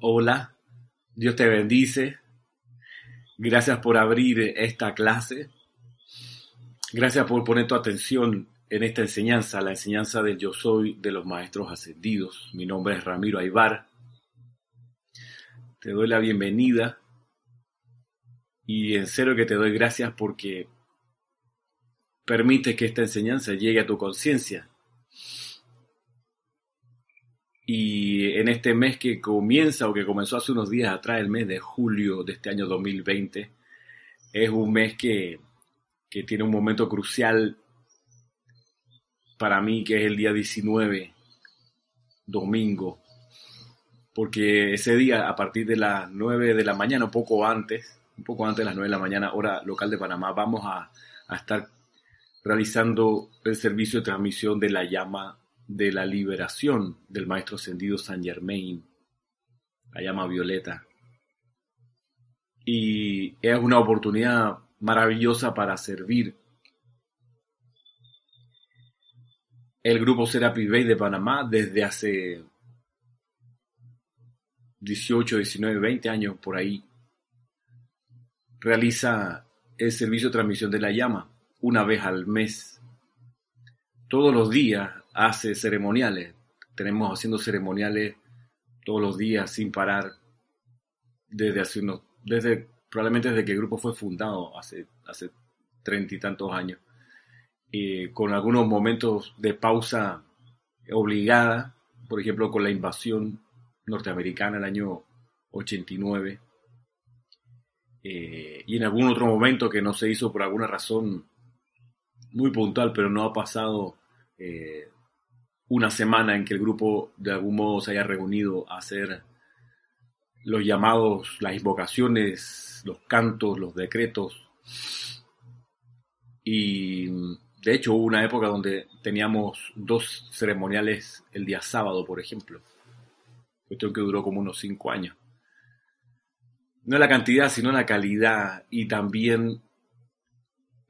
Hola, Dios te bendice. Gracias por abrir esta clase. Gracias por poner tu atención en esta enseñanza, la enseñanza del Yo Soy de los Maestros Ascendidos. Mi nombre es Ramiro Aybar. Te doy la bienvenida y en serio que te doy gracias porque permite que esta enseñanza llegue a tu conciencia. Y en este mes que comienza o que comenzó hace unos días atrás, el mes de julio de este año 2020, es un mes que tiene un momento crucial para mí, que es el día 19, domingo, porque ese día a partir de las 9 de la mañana, un poco antes de las 9 de la mañana, hora local de Panamá, vamos a estar realizando el servicio de transmisión de la llama de la liberación del Maestro Ascendido Saint Germain, la llama violeta. Y es una oportunidad maravillosa para servir. El grupo Serapis Bey de Panamá, desde hace 18, 19, 20 años por ahí, realiza el servicio de transmisión de la llama una vez al mes. Todos los días hace ceremoniales. Tenemos haciendo ceremoniales todos los días sin parar probablemente desde que el grupo fue fundado hace 30 y tantos años, con algunos momentos de pausa obligada, por ejemplo con la invasión norteamericana el año 89, y en algún otro momento que no se hizo por alguna razón muy puntual, pero no ha pasado una semana en que el grupo de algún modo se haya reunido a hacer los llamados, las invocaciones, los cantos, los decretos. Y de hecho hubo una época donde teníamos 2 ceremoniales el día sábado, por ejemplo. Cuestión que duró como unos 5 años. No la cantidad, sino la calidad y también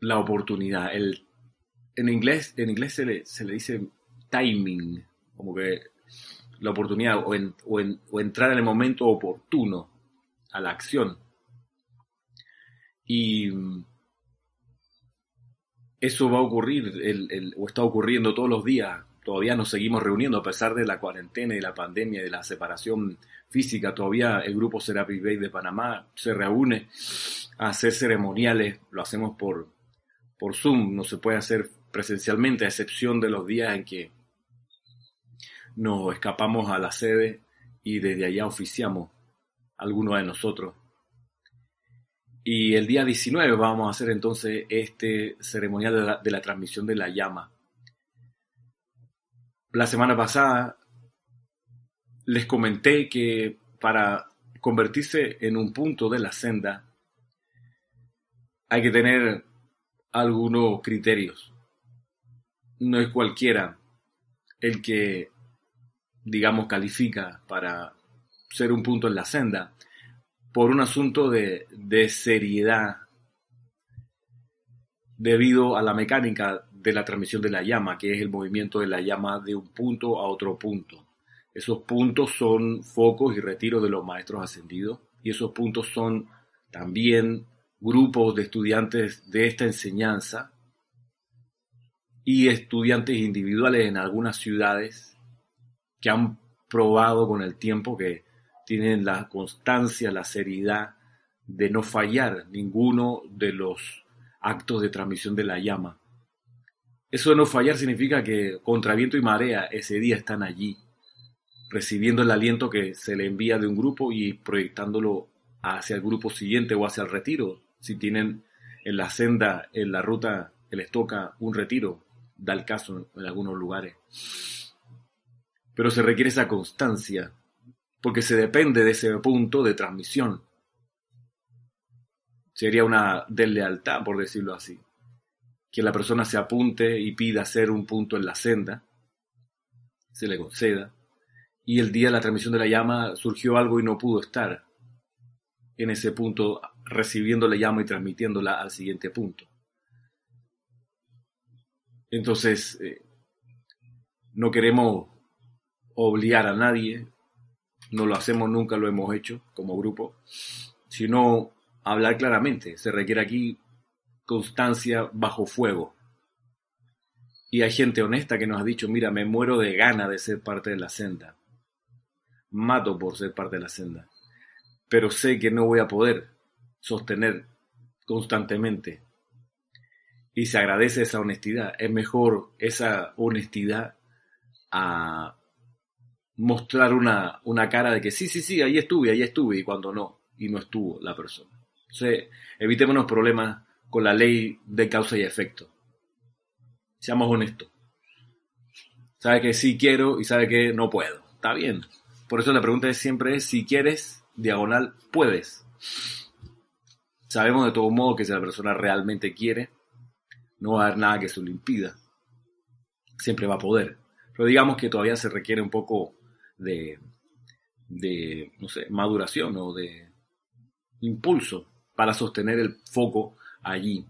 la oportunidad. En inglés se le dice timing, como que la oportunidad o entrar en el momento oportuno a la acción. Y eso va a ocurrir o está ocurriendo todos los días. Todavía nos seguimos reuniendo a pesar de la cuarentena y la pandemia y de la separación física. Todavía el grupo Serapis Bey de Panamá se reúne a hacer ceremoniales. Lo hacemos por Zoom, no se puede hacer presencialmente, a excepción de los días en que nos escapamos a la sede y desde allá oficiamos algunos de nosotros. Y el día 19 vamos a hacer entonces este ceremonial de la transmisión de la llama. La semana pasada les comenté que para convertirse en un punto de la senda hay que tener algunos criterios. No es cualquiera el que, digamos, califica para ser un punto en la senda por un asunto de seriedad debido a la mecánica de la transmisión de la llama, que es el movimiento de la llama de un punto a otro punto. Esos puntos son focos y retiros de los maestros ascendidos, y esos puntos son también grupos de estudiantes de esta enseñanza y estudiantes individuales en algunas ciudades que han probado con el tiempo que tienen la constancia, la seriedad de no fallar ninguno de los actos de transmisión de la llama. Eso de no fallar significa que contra viento y marea ese día están allí, recibiendo el aliento que se le envía de un grupo y proyectándolo hacia el grupo siguiente o hacia el retiro. Si tienen en la senda, en la ruta, les toca un retiro, da el caso en algunos lugares. Pero se requiere esa constancia, porque se depende de ese punto de transmisión. Sería una deslealtad, por decirlo así, que la persona se apunte y pida ser un punto en la senda, se le conceda, y el día de la transmisión de la llama surgió algo y no pudo estar en ese punto, recibiendo la llama y transmitiéndola al siguiente punto. Entonces, no queremos obligar a nadie, no lo hacemos, nunca lo hemos hecho como grupo, sino hablar claramente. Se requiere aquí constancia bajo fuego. Y hay gente honesta que nos ha dicho, mira, me muero de gana de ser parte de la senda. Mato por ser parte de la senda. Pero sé que no voy a poder sostener constantemente. Y se agradece esa honestidad. Es mejor esa honestidad a mostrar una cara de que sí, ahí estuve, y cuando no, y no estuvo la persona. Entonces, evitémonos problemas con la ley de causa y efecto. Seamos honestos. Sabe que sí quiero y sabe que no puedo. Está bien. Por eso la pregunta siempre es, si quieres, diagonal, puedes. Sabemos de todo modo que si la persona realmente quiere, no va a haber nada que se lo impida. Siempre va a poder. Pero digamos que todavía se requiere un poco de no sé, maduración o de impulso para sostener el foco allí.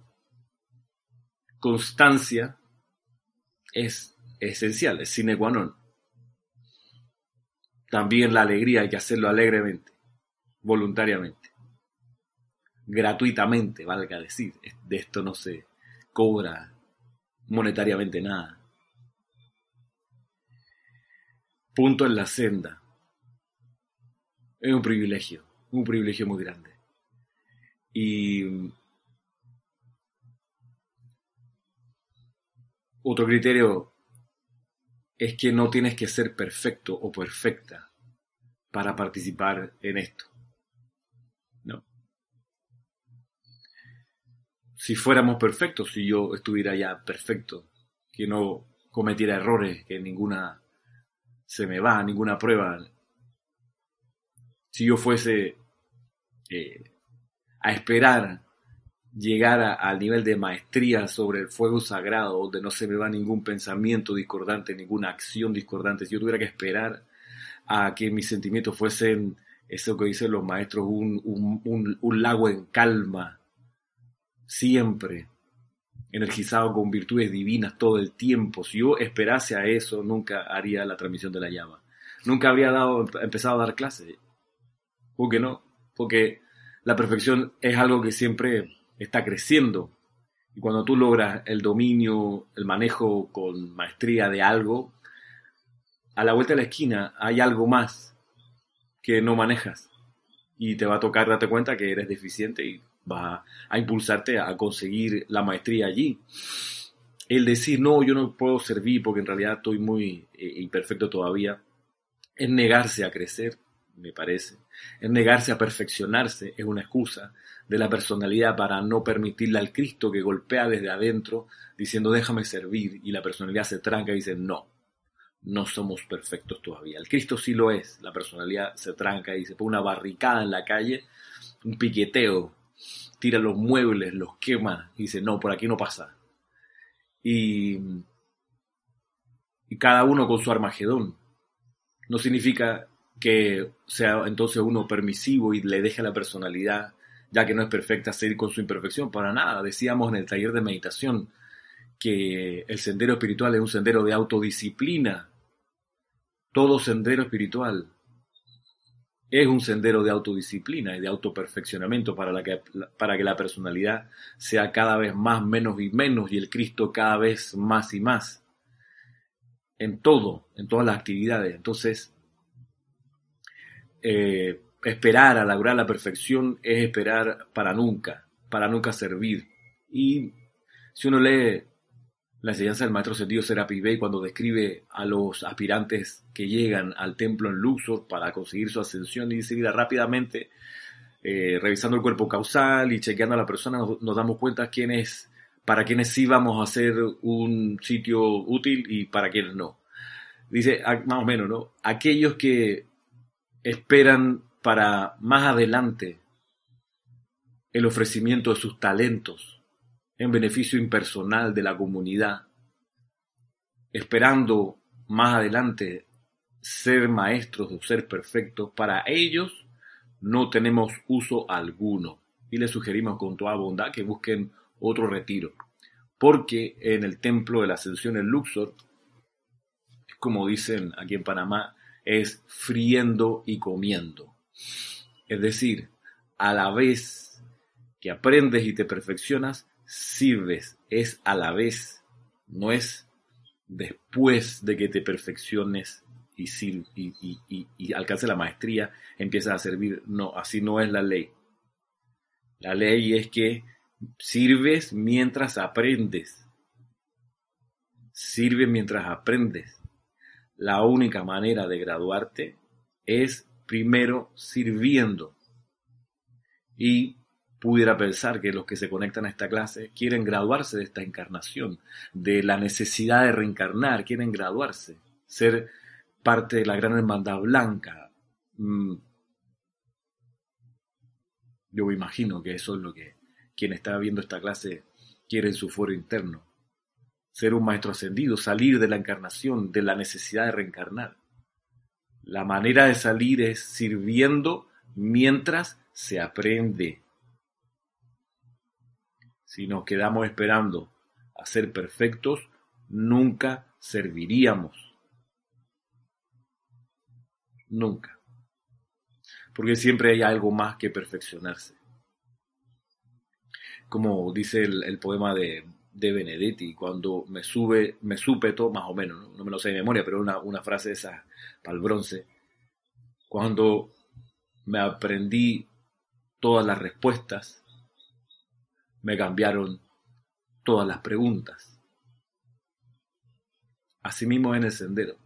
Constancia es esencial, es sine qua non. También la alegría, hay que hacerlo alegremente, voluntariamente, gratuitamente, valga decir. De esto no se cobra monetariamente nada. Punto en la senda. Es un privilegio muy grande. Y otro criterio es que no tienes que ser perfecto o perfecta para participar en esto. No. Si fuéramos perfectos, si yo estuviera ya perfecto, que no cometiera errores, que ninguna se me va, ninguna prueba. Si yo fuese a esperar llegar al nivel de maestría sobre el fuego sagrado, donde no se me va ningún pensamiento discordante, ninguna acción discordante, si yo tuviera que esperar a que mis sentimientos fuesen, eso que dicen los maestros, un lago en calma, siempre energizado con virtudes divinas todo el tiempo. Si yo esperase a eso, nunca haría la transmisión de la llama. Nunca habría empezado a dar clases. ¿Por qué no? Porque la perfección es algo que siempre está creciendo. Y cuando tú logras el dominio, el manejo con maestría de algo, a la vuelta de la esquina hay algo más que no manejas. Y te va a tocar darte cuenta que eres deficiente y va a impulsarte a conseguir la maestría allí. El decir, no, yo no puedo servir porque en realidad estoy muy imperfecto todavía, es negarse a crecer, me parece. Es negarse a perfeccionarse, es una excusa de la personalidad para no permitirle al Cristo que golpea desde adentro diciendo, déjame servir, y la personalidad se tranca y dice, no somos perfectos todavía. El Cristo sí lo es, la personalidad se tranca y se pone una barricada en la calle, un piqueteo, tira los muebles, los quema y dice, no, por aquí no pasa. Y cada uno con su Armagedón. No significa que sea entonces uno permisivo y le deje a la personalidad, ya que no es perfecta, seguir con su imperfección, para nada. Decíamos en el taller de meditación que el sendero espiritual es un sendero de autodisciplina. Todo sendero espiritual es un sendero de autodisciplina y de autoperfeccionamiento para que la personalidad sea cada vez más, menos y menos, y el Cristo cada vez más y más. En todo, en todas las actividades. Entonces, esperar a lograr la perfección es esperar para nunca servir. Y si uno lee la enseñanza del maestro ascendido Serapis Bey cuando describe a los aspirantes que llegan al templo en Luxor para conseguir su ascensión, y dice, mira, rápidamente, revisando el cuerpo causal y chequeando a la persona, nos damos cuenta para quienes sí vamos a hacer un sitio útil y para quienes no. Dice, más o menos, ¿no? Aquellos que esperan para más adelante el ofrecimiento de sus talentos en beneficio impersonal de la comunidad, esperando más adelante ser maestros o ser perfectos, para ellos no tenemos uso alguno. Y les sugerimos con toda bondad que busquen otro retiro, porque en el templo de la ascensión en Luxor, como dicen aquí en Panamá, es friendo y comiendo. Es decir, a la vez que aprendes y te perfeccionas, sirves. Es a la vez, no es después de que te perfecciones y alcances la maestría, empiezas a servir. No, así no es la ley. La ley es que sirves mientras aprendes. Sirve mientras aprendes. La única manera de graduarte es primero sirviendo. Y pudiera pensar que los que se conectan a esta clase quieren graduarse de esta encarnación, de la necesidad de reencarnar, quieren graduarse, ser parte de la gran hermandad blanca. Yo me imagino que eso es lo que quien está viendo esta clase quiere en su foro interno. Ser un maestro ascendido, salir de la encarnación, de la necesidad de reencarnar. La manera de salir es sirviendo mientras se aprende. Si nos quedamos esperando a ser perfectos, nunca serviríamos. Nunca. Porque siempre hay algo más que perfeccionarse. Como dice el poema de Benedetti, cuando me supe todo, más o menos, no me lo sé de memoria, pero una frase esa para el bronce, cuando me aprendí todas las respuestas, me cambiaron todas las preguntas. Asimismo en el sendero,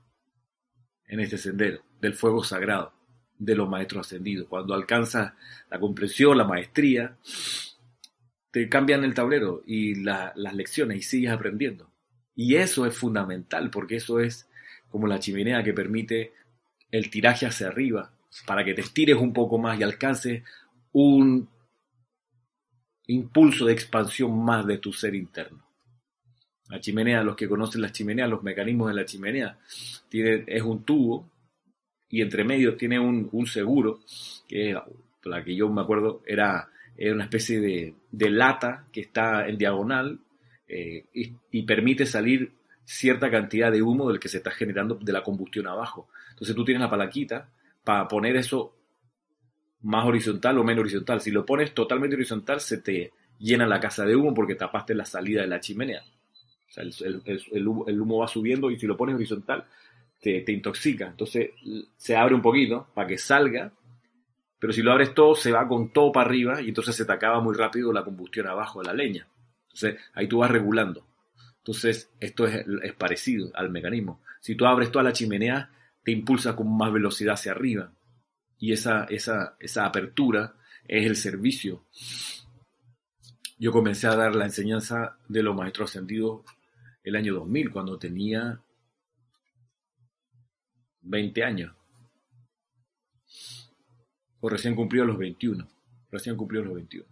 en este sendero del fuego sagrado de los maestros ascendidos, cuando alcanzas la comprensión, la maestría, te cambian el tablero y las lecciones y sigues aprendiendo. Y eso es fundamental, porque eso es como la chimenea que permite el tiraje hacia arriba para que te estires un poco más y alcances un impulso de expansión más de tu ser interno. La chimenea, los que conocen las chimeneas, los mecanismos de la chimenea, es un tubo y entre medio tiene un seguro, que la que yo me acuerdo era una especie de lata que está en diagonal y permite salir cierta cantidad de humo del que se está generando de la combustión abajo. Entonces tú tienes la palanquita para poner eso más horizontal o menos horizontal. Si lo pones totalmente horizontal, se te llena la casa de humo porque tapaste la salida de la chimenea. O sea, el humo va subiendo y si lo pones horizontal, te intoxica. Entonces se abre un poquito para que salga. Pero si lo abres todo, se va con todo para arriba y entonces se te acaba muy rápido la combustión abajo de la leña. Entonces, ahí tú vas regulando. Entonces, esto es parecido al mecanismo. Si tú abres toda la chimenea, te impulsa con más velocidad hacia arriba. Y esa apertura es el servicio. Yo comencé a dar la enseñanza de los maestros ascendidos el año 2000, cuando tenía 20 años. O recién cumplió los 21. Recién cumplió los 21.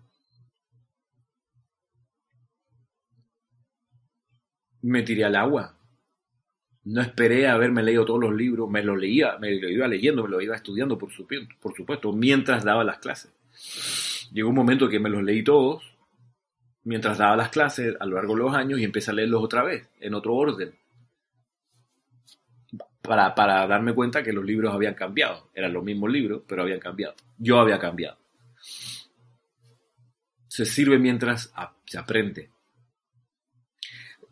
Me tiré al agua. No esperé haberme leído todos los libros. Me lo iba leyendo, me lo iba estudiando, por supuesto, mientras daba las clases. Llegó un momento que me los leí todos, mientras daba las clases, a lo largo de los años, y empecé a leerlos otra vez, en otro orden. Para darme cuenta que los libros habían cambiado. Eran los mismos libros, pero habían cambiado. Yo había cambiado. Se sirve mientras se aprende.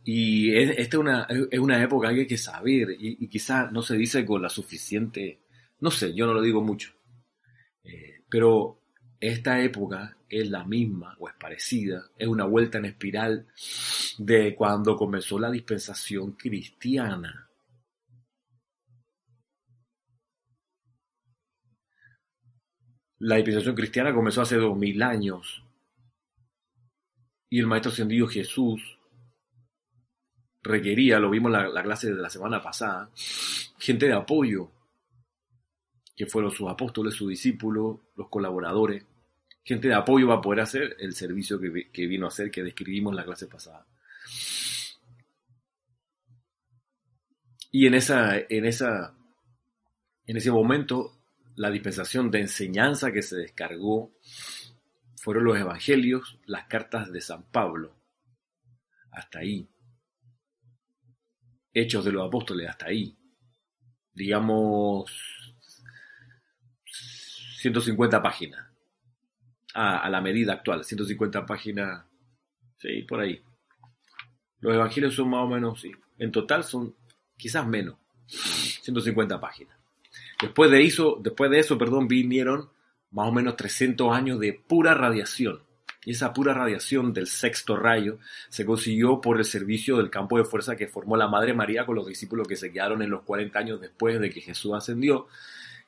Y esta es una época que hay que saber, y quizás no se dice con la suficiente... No sé, yo no lo digo mucho. Pero esta época es la misma, o es parecida, es una vuelta en espiral de cuando comenzó la dispensación cristiana. La dispensación cristiana comenzó hace 2000 años y el Maestro Ascendido Jesús requería, lo vimos en la clase de la semana pasada, gente de apoyo, que fueron sus apóstoles, sus discípulos, los colaboradores, gente de apoyo para poder hacer el servicio que vino a hacer, que describimos en la clase pasada. Y en ese momento, la dispensación de enseñanza que se descargó fueron los evangelios, las cartas de San Pablo. Hasta ahí. Hechos de los apóstoles, hasta ahí. digamos, 150 páginas. A la medida actual, 150 páginas, sí, por ahí. Los evangelios son más o menos, sí. En total son quizás menos, 150 páginas. Después de eso, vinieron más o menos 300 años de pura radiación. Y esa pura radiación del sexto rayo se consiguió por el servicio del campo de fuerza que formó la Madre María con los discípulos que se quedaron en los 40 años después de que Jesús ascendió.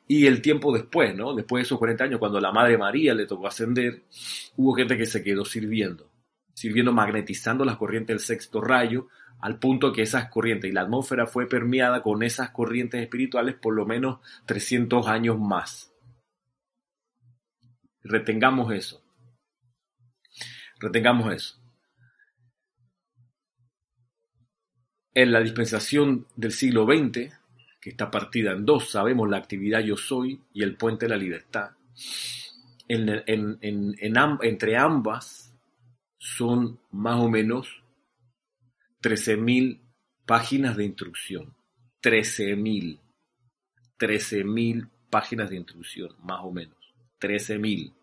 Y el tiempo después, ¿no? Después de esos 40 años, cuando la Madre María le tocó ascender, hubo gente que se quedó sirviendo, magnetizando las corrientes del sexto rayo, al punto que esas corrientes y la atmósfera fue permeada con esas corrientes espirituales por lo menos 300 años más. Retengamos eso. Retengamos eso. En la dispensación del siglo XX, que está partida en dos, sabemos la actividad Yo Soy y el Puente de la Libertad. Entre ambas son más o menos 13.000 páginas de instrucción. 13.000 páginas de instrucción, más o menos. 13.000.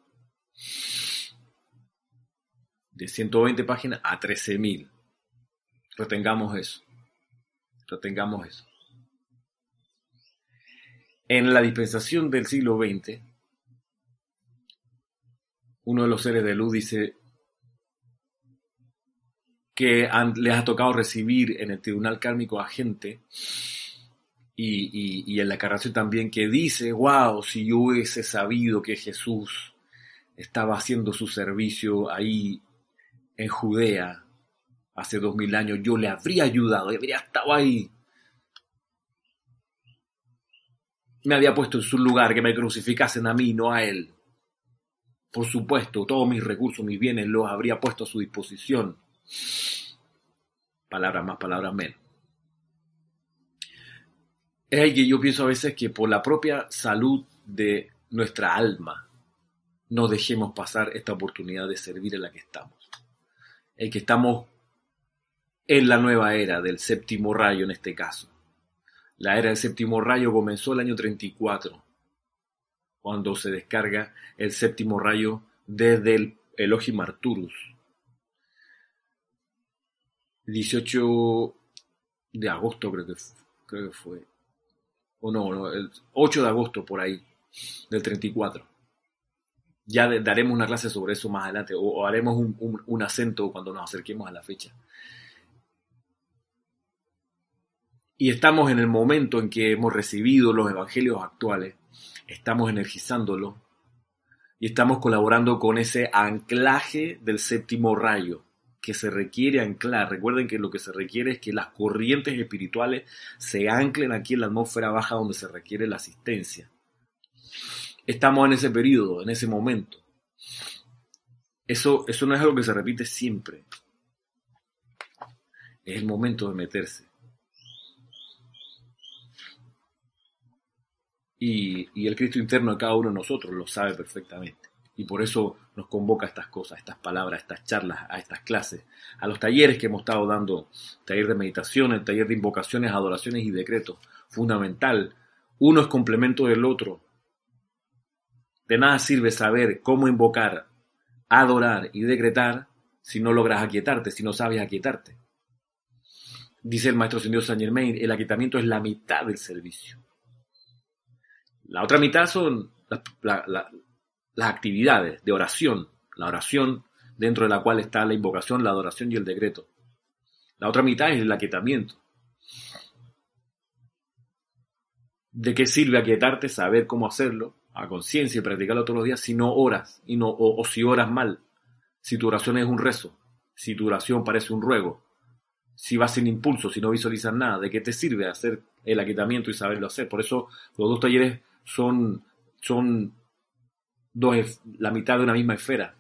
De 120 páginas a 13.000. Retengamos eso. En la dispensación del siglo XX, uno de los seres de luz dice que les ha tocado recibir en el tribunal kármico a gente y en la encarnación también, que dice: wow, si yo hubiese sabido que Jesús estaba haciendo su servicio ahí en Judea hace 2000 años, yo le habría ayudado, habría estado ahí, me había puesto en su lugar, que me crucificasen a mí, no a él. Por supuesto, todos mis recursos, mis bienes los habría puesto a su disposición. Palabras más, palabras menos. Es ahí que yo pienso a veces que por la propia salud de nuestra alma no dejemos pasar esta oportunidad de servir en la que estamos. Es que estamos en la nueva era del séptimo rayo en este caso. La era del séptimo rayo comenzó el año 34, cuando se descarga el séptimo rayo desde el Elohim Arturus. 18 de agosto creo que fue, o no, el 8 de agosto por ahí, del 34. Ya daremos una clase sobre eso más adelante, o haremos un acento cuando nos acerquemos a la fecha. Y estamos en el momento en que hemos recibido los evangelios actuales, estamos energizándolo y estamos colaborando con ese anclaje del séptimo rayo, que se requiere anclar. Recuerden que lo que se requiere es que las corrientes espirituales se anclen aquí en la atmósfera baja donde se requiere la asistencia. Estamos en ese periodo, en ese momento. Eso no es algo que se repite siempre. Es el momento de meterse. Y el Cristo interno de cada uno de nosotros lo sabe perfectamente. Y por eso nos convoca a estas cosas, a estas palabras, a estas charlas, a estas clases, a los talleres que hemos estado dando, taller de meditaciones, taller de invocaciones, adoraciones y decretos. Fundamental, uno es complemento del otro. De nada sirve saber cómo invocar, adorar y decretar si no logras aquietarte, si no sabes aquietarte. Dice el Maestro Ascendido Saint Germain, el aquietamiento es la mitad del servicio. La otra mitad son las actividades de oración, la oración dentro de la cual está la invocación, la adoración y el decreto. La otra mitad es el aquietamiento. ¿De qué sirve aquietarte, saber cómo hacerlo a conciencia y practicarlo todos los días si no oras, o si oras mal? Si tu oración es un rezo, si tu oración parece un ruego, si vas sin impulso, si no visualizas nada, ¿de qué te sirve hacer el aquietamiento y saberlo hacer? Por eso los dos talleres son la mitad de una misma esfera.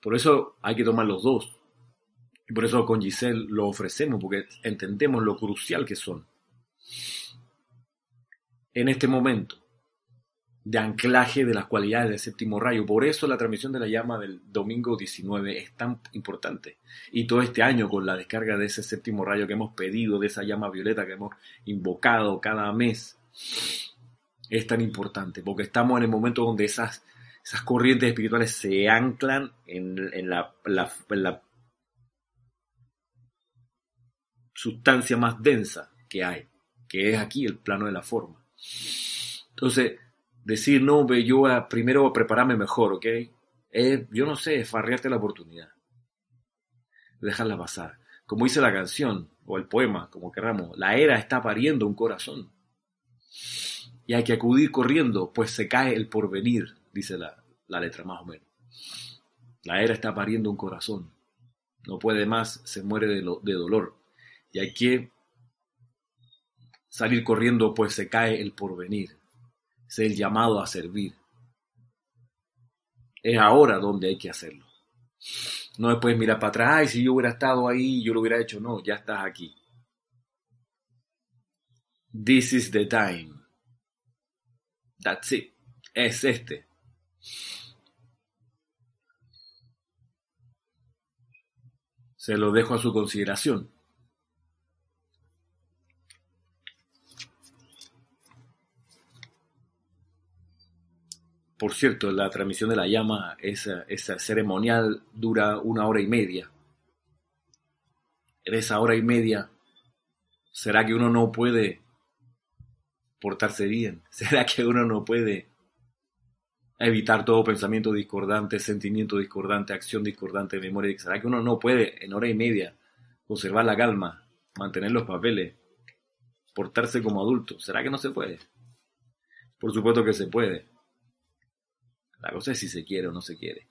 Por eso hay que tomar los dos. Y por eso con Giselle lo ofrecemos, porque entendemos lo crucial que son. En este momento, de anclaje de las cualidades del séptimo rayo. Por eso la transmisión de la llama del domingo 19 es tan importante. Y todo este año con la descarga de ese séptimo rayo que hemos pedido, de esa llama violeta que hemos invocado cada mes, es tan importante. Porque estamos en el momento donde esas corrientes espirituales se anclan en la sustancia más densa que hay, que es aquí el plano de la forma. Entonces, decir, no, yo primero voy a prepararme mejor, ¿ok? Yo no sé, farrearte la oportunidad. Dejarla pasar. Como dice la canción, o el poema, como queramos, la era está pariendo un corazón. Y hay que acudir corriendo, pues se cae el porvenir, dice la letra más o menos. La era está pariendo un corazón. No puede más, se muere de dolor. Y hay que salir corriendo, pues se cae el porvenir. Es el llamado a servir. Es ahora donde hay que hacerlo. No después mirar para atrás, ay, si yo hubiera estado ahí, yo lo hubiera hecho. No, ya estás aquí. This is the time. That's it. Es este. Se lo dejo a su consideración. Por cierto, la transmisión de la llama, esa ceremonial, dura 1 hora y media. En esa 1 hora y media, ¿será que uno no puede portarse bien? ¿Será que uno no puede evitar todo pensamiento discordante, sentimiento discordante, acción discordante, memoria? ¿Será que uno no puede, en 1 hora y media, conservar la calma, mantener los papeles, portarse como adulto? ¿Será que no se puede? Por supuesto que se puede. La cosa es si se quiere o no se quiere.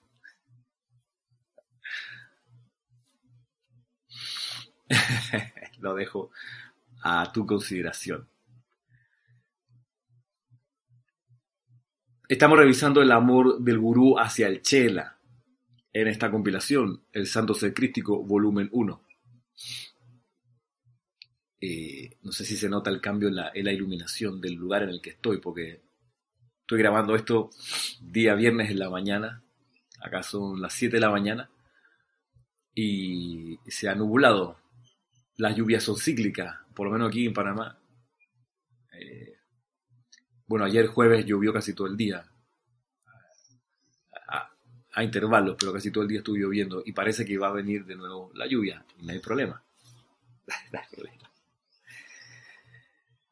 Lo dejo a tu consideración. Estamos revisando el amor del gurú hacia el Chela en esta compilación, El Santo Ser Crístico, volumen 1. No sé si se nota el cambio en la iluminación del lugar en el que estoy, porque estoy grabando esto día viernes en la mañana, acá son las 7 de la mañana, y se ha nublado. Las lluvias son cíclicas, por lo menos aquí en Panamá. Bueno, ayer jueves llovió casi todo el día, a intervalos, pero casi todo el día estuvo lloviendo, y parece que va a venir de nuevo la lluvia, y no hay problema.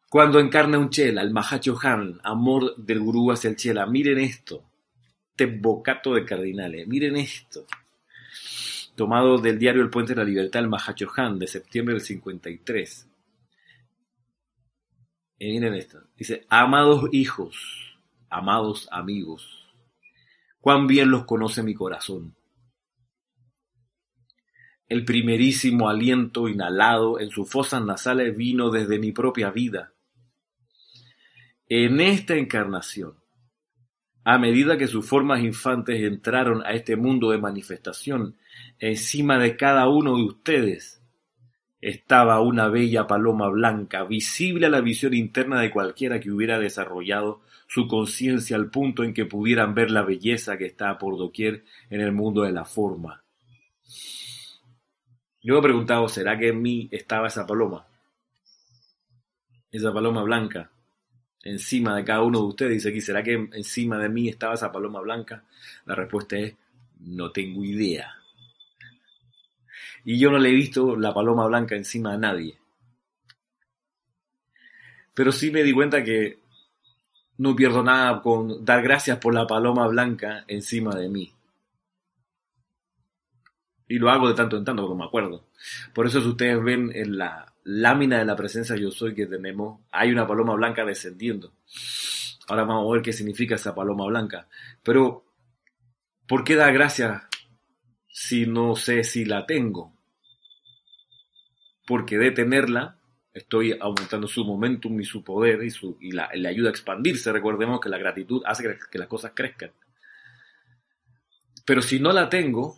Cuando encarna un chela, el Mahachohan, amor del gurú hacia el chela, miren esto, este bocato de cardinales, miren esto. Tomado del diario El Puente de la Libertad, el Mahachohan, de septiembre del 53. Y miren esto, dice, amados hijos, amados amigos, cuán bien los conoce mi corazón. El primerísimo aliento inhalado en sus fosas nasales vino desde mi propia vida. En esta encarnación, a medida que sus formas infantes entraron a este mundo de manifestación, encima de cada uno de ustedes estaba una bella paloma blanca, visible a la visión interna de cualquiera que hubiera desarrollado su conciencia al punto en que pudieran ver la belleza que está por doquier en el mundo de la forma. Yo me he preguntado, ¿será que en mí estaba esa paloma? Esa paloma blanca, encima de cada uno de ustedes, dice aquí, ¿será que encima de mí estaba esa paloma blanca? La respuesta es, no tengo idea. Y yo no le he visto la paloma blanca encima de nadie. Pero sí me di cuenta que no pierdo nada con dar gracias por la paloma blanca encima de mí. Y lo hago de tanto en tanto, porque me acuerdo. Por eso si ustedes ven en la lámina de la presencia Yo Soy que tenemos, hay una paloma blanca descendiendo. Ahora vamos a ver qué significa esa paloma blanca. Pero, ¿por qué dar gracias si no sé si la tengo? Porque de tenerla, estoy aumentando su momentum y su poder y le ayuda a expandirse. Recordemos que la gratitud hace que las cosas crezcan. Pero si no la tengo,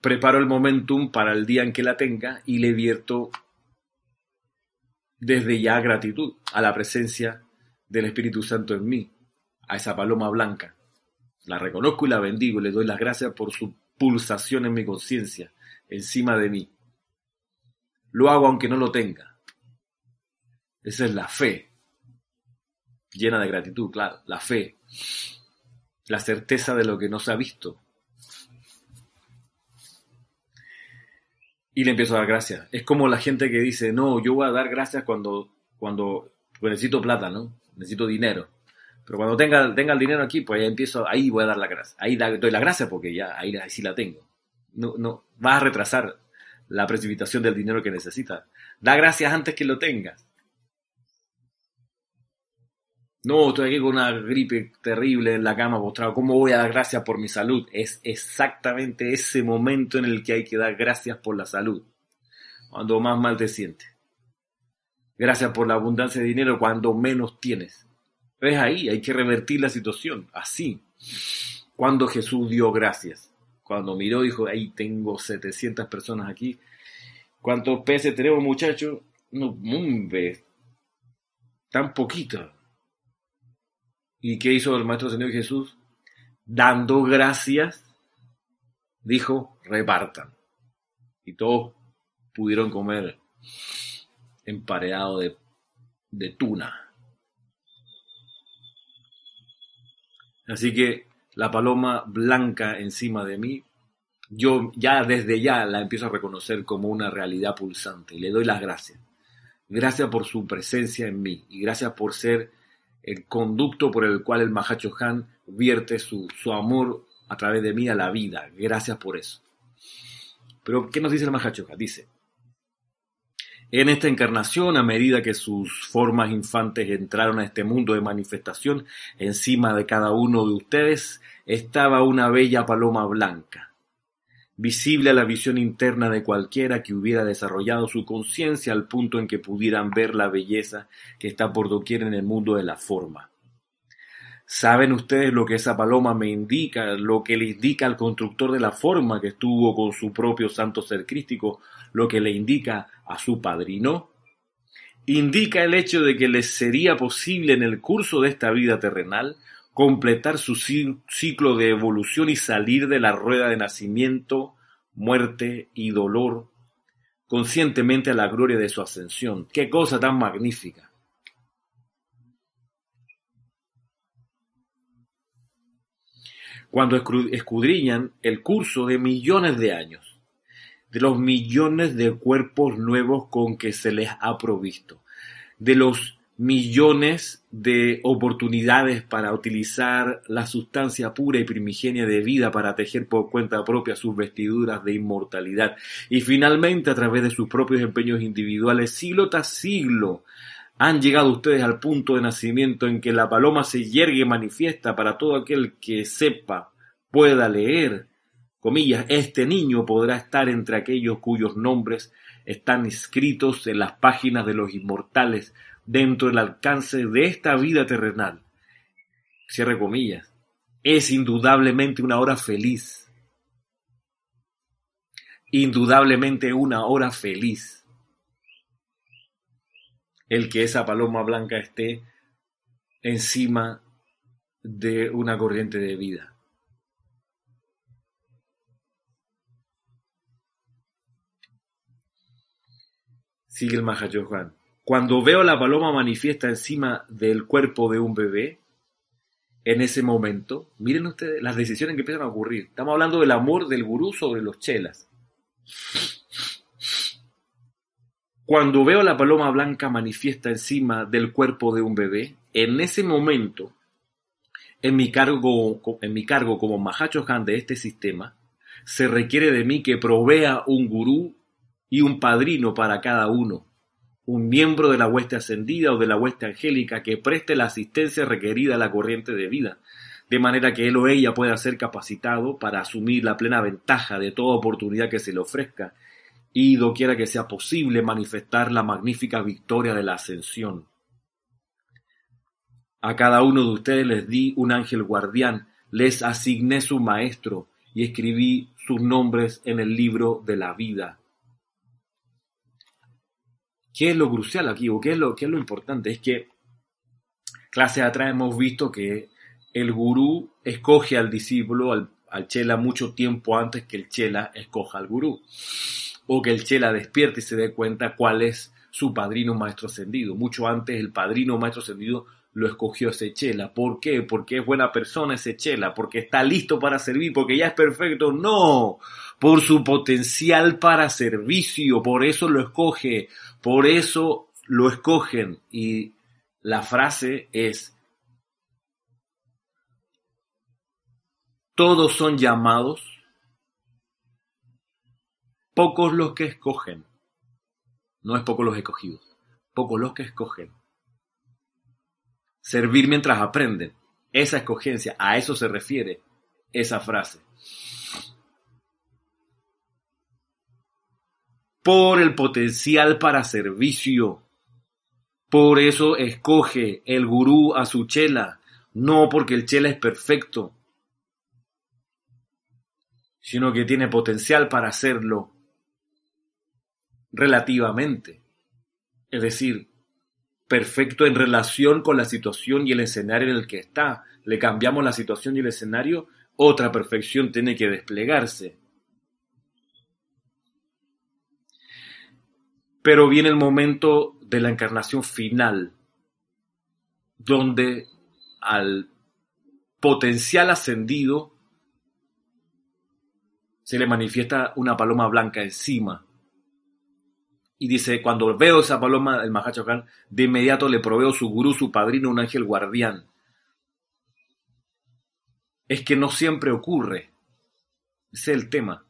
preparo el momentum para el día en que la tenga y le vierto desde ya gratitud a la presencia del Espíritu Santo en mí, a esa paloma blanca. La reconozco y la bendigo, le doy las gracias por su pulsación en mi conciencia, encima de mí. Lo hago aunque no lo tenga. Esa es la fe, llena de gratitud, claro, la fe, la certeza de lo que no se ha visto. Y le empiezo a dar gracias. Es como la gente que dice, no, yo voy a dar gracias cuando pues necesito plata, ¿no? Necesito dinero. Pero cuando tenga el dinero aquí, pues ahí voy a dar la gracia. Ahí doy la gracia porque ya, ahí sí la tengo. No, vas a retrasar la precipitación del dinero que necesitas. Da gracias antes que lo tengas. No, estoy aquí con una gripe terrible en la cama postrado. ¿Cómo voy a dar gracias por mi salud? Es exactamente ese momento en el que hay que dar gracias por la salud. Cuando más mal te sientes. Gracias por la abundancia de dinero cuando menos tienes. Es ahí, hay que revertir la situación. Así. Cuando Jesús dio gracias. Cuando miró, dijo, ahí tengo 700 personas aquí. ¿Cuántos peces tenemos, muchachos? No, hombre. Tan poquito. ¿Y qué hizo el Maestro Señor Jesús? Dando gracias, dijo, repartan. Y todos pudieron comer empareado de tuna. Así que la paloma blanca encima de mí, yo ya desde ya la empiezo a reconocer como una realidad pulsante. Y le doy las gracias. Gracias por su presencia en mí. Y gracias por ser el conducto por el cual el Mahachohan vierte su amor a través de mí a la vida. Gracias por eso. Pero, ¿qué nos dice el Mahachohan? Dice, en esta encarnación, a medida que sus formas infantes entraron a este mundo de manifestación, encima de cada uno de ustedes estaba una bella paloma blanca, visible a la visión interna de cualquiera que hubiera desarrollado su conciencia al punto en que pudieran ver la belleza que está por doquier en el mundo de la forma. ¿Saben ustedes lo que esa paloma me indica, lo que le indica al constructor de la forma que estuvo con su propio santo ser crístico, lo que le indica a su padrino? Indica el hecho de que les sería posible en el curso de esta vida terrenal completar su ciclo de evolución y salir de la rueda de nacimiento, muerte y dolor, conscientemente a la gloria de su ascensión. ¡Qué cosa tan magnífica! Cuando escudriñan el curso de millones de años, de los millones de cuerpos nuevos con que se les ha provisto, de los millones de oportunidades para utilizar la sustancia pura y primigenia de vida para tejer por cuenta propia sus vestiduras de inmortalidad y finalmente a través de sus propios empeños individuales siglo tras siglo han llegado ustedes al punto de nacimiento en que la paloma se yergue y manifiesta para todo aquel que sepa, pueda leer, comillas, este niño podrá estar entre aquellos cuyos nombres están escritos en las páginas de los inmortales dentro del alcance de esta vida terrenal. Cierre comillas. Es indudablemente una hora feliz. Indudablemente una hora feliz. El que esa paloma blanca esté encima de una corriente de vida. Sigue el Mahachohan. Cuando veo la paloma manifiesta encima del cuerpo de un bebé, en ese momento, miren ustedes las decisiones que empiezan a ocurrir. Estamos hablando del amor del gurú sobre los chelas. Cuando veo la paloma blanca manifiesta encima del cuerpo de un bebé, en ese momento, en mi cargo como Mahachohan de este sistema, se requiere de mí que provea un gurú y un padrino para cada uno, un miembro de la hueste ascendida o de la hueste angélica que preste la asistencia requerida a la corriente de vida, de manera que él o ella pueda ser capacitado para asumir la plena ventaja de toda oportunidad que se le ofrezca, y doquiera que sea posible manifestar la magnífica victoria de la ascensión. A cada uno de ustedes les di un ángel guardián, les asigné su maestro y escribí sus nombres en el libro de la vida. ¿Qué es lo crucial aquí o qué es lo importante? Es que, clases atrás hemos visto que el gurú escoge al discípulo, al chela, mucho tiempo antes que el chela escoja al gurú, o que el chela despierte y se dé cuenta cuál es su padrino maestro ascendido. Mucho antes el padrino maestro ascendido lo escogió ese chela. ¿Por qué? Porque es buena persona ese chela, porque está listo para servir, porque ya es perfecto. No, por su potencial para servicio, por eso lo escoge, por eso lo escogen. Y la frase es: todos son llamados, pocos los que escogen. No es pocos los escogidos, pocos los que escogen. Servir mientras aprenden. Esa escogencia, a eso se refiere esa frase. Por el potencial para servicio. Por eso escoge el gurú a su chela. No porque el chela es perfecto, sino que tiene potencial para hacerlo relativamente, es decir, perfecto en relación con la situación y el escenario en el que está. Le cambiamos la situación y el escenario, otra perfección tiene que desplegarse. Pero viene el momento de la encarnación final, donde al potencial ascendido se le manifiesta una paloma blanca encima. Y dice, cuando veo esa paloma, el Mahachohan, de inmediato le proveo su gurú, su padrino, un ángel guardián. Es que no siempre ocurre. Ese es el tema.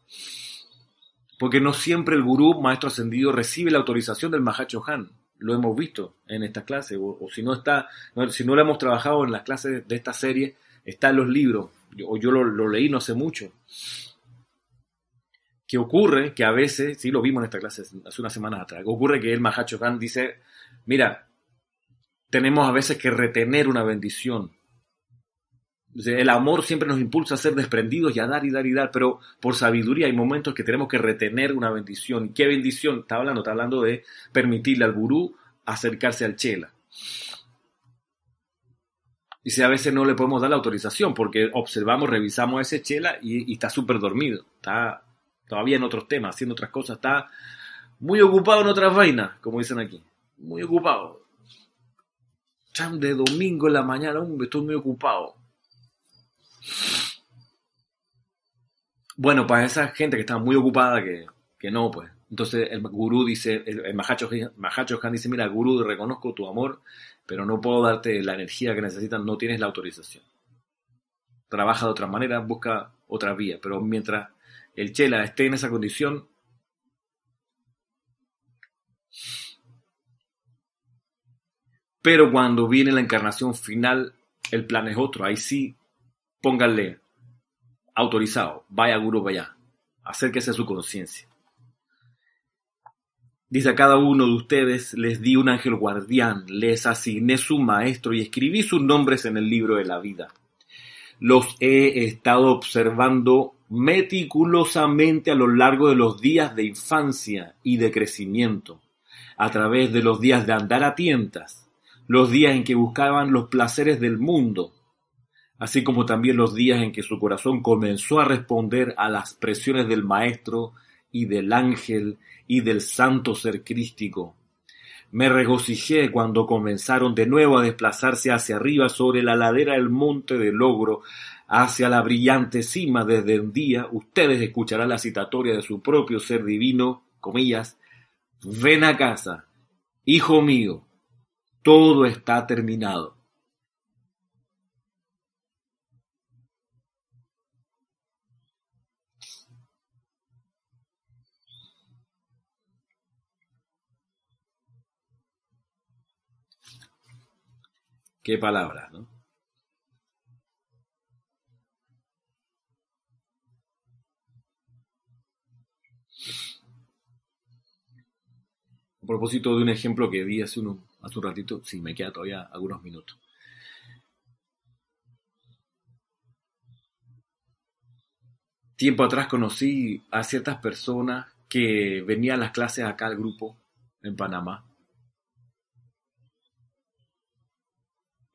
Porque no siempre el gurú, maestro ascendido, recibe la autorización del Mahachohan. Lo hemos visto en esta clase. O si no está, si no lo hemos trabajado en las clases de esta serie, está en los libros. Yo lo leí no hace mucho. Que ocurre que a veces, sí lo vimos en esta clase hace unas semanas atrás, ocurre que el Mahachohan dice, mira, tenemos a veces que retener una bendición. El amor siempre nos impulsa a ser desprendidos y a dar y dar y dar, pero por sabiduría hay momentos que tenemos que retener una bendición. ¿Qué bendición? Está hablando de permitirle al gurú acercarse al chela. Y si a veces no le podemos dar la autorización porque observamos, revisamos ese chela y está súper dormido, está todavía en otros temas, haciendo otras cosas, está muy ocupado en otras vainas, como dicen aquí, muy ocupado. Cham de domingo en la mañana, estoy muy ocupado. Bueno, para esa gente que está muy ocupada, que no, pues. Entonces el gurú dice, el Mahachohan dice, mira, gurú, reconozco tu amor, pero no puedo darte la energía que necesitas, no tienes la autorización. Trabaja de otra manera, busca otra vía, pero mientras el chela esté en esa condición, pero cuando viene la encarnación final, el plan es otro. Ahí sí, pónganle autorizado, vaya gurú, vaya, acérquese a su conciencia. Dice, a cada uno de ustedes les di un ángel guardián, les asigné su maestro y escribí sus nombres en el libro de la vida. Los he estado observando meticulosamente a lo largo de los días de infancia y de crecimiento, a través de los días de andar a tientas, los días en que buscaban los placeres del mundo, así como también los días en que su corazón comenzó a responder a las presiones del maestro y del ángel y del santo ser crístico. Me regocijé cuando comenzaron de nuevo a desplazarse hacia arriba sobre la ladera del monte del logro, hacia la brillante cima. Desde un día ustedes escucharán la citatoria de su propio ser divino, comillas, ven a casa, hijo mío, todo está terminado. Qué palabras, ¿no? A propósito de un ejemplo que vi hace un ratito, sí, me queda todavía algunos minutos. Tiempo atrás conocí a ciertas personas que venían a las clases acá al grupo en Panamá.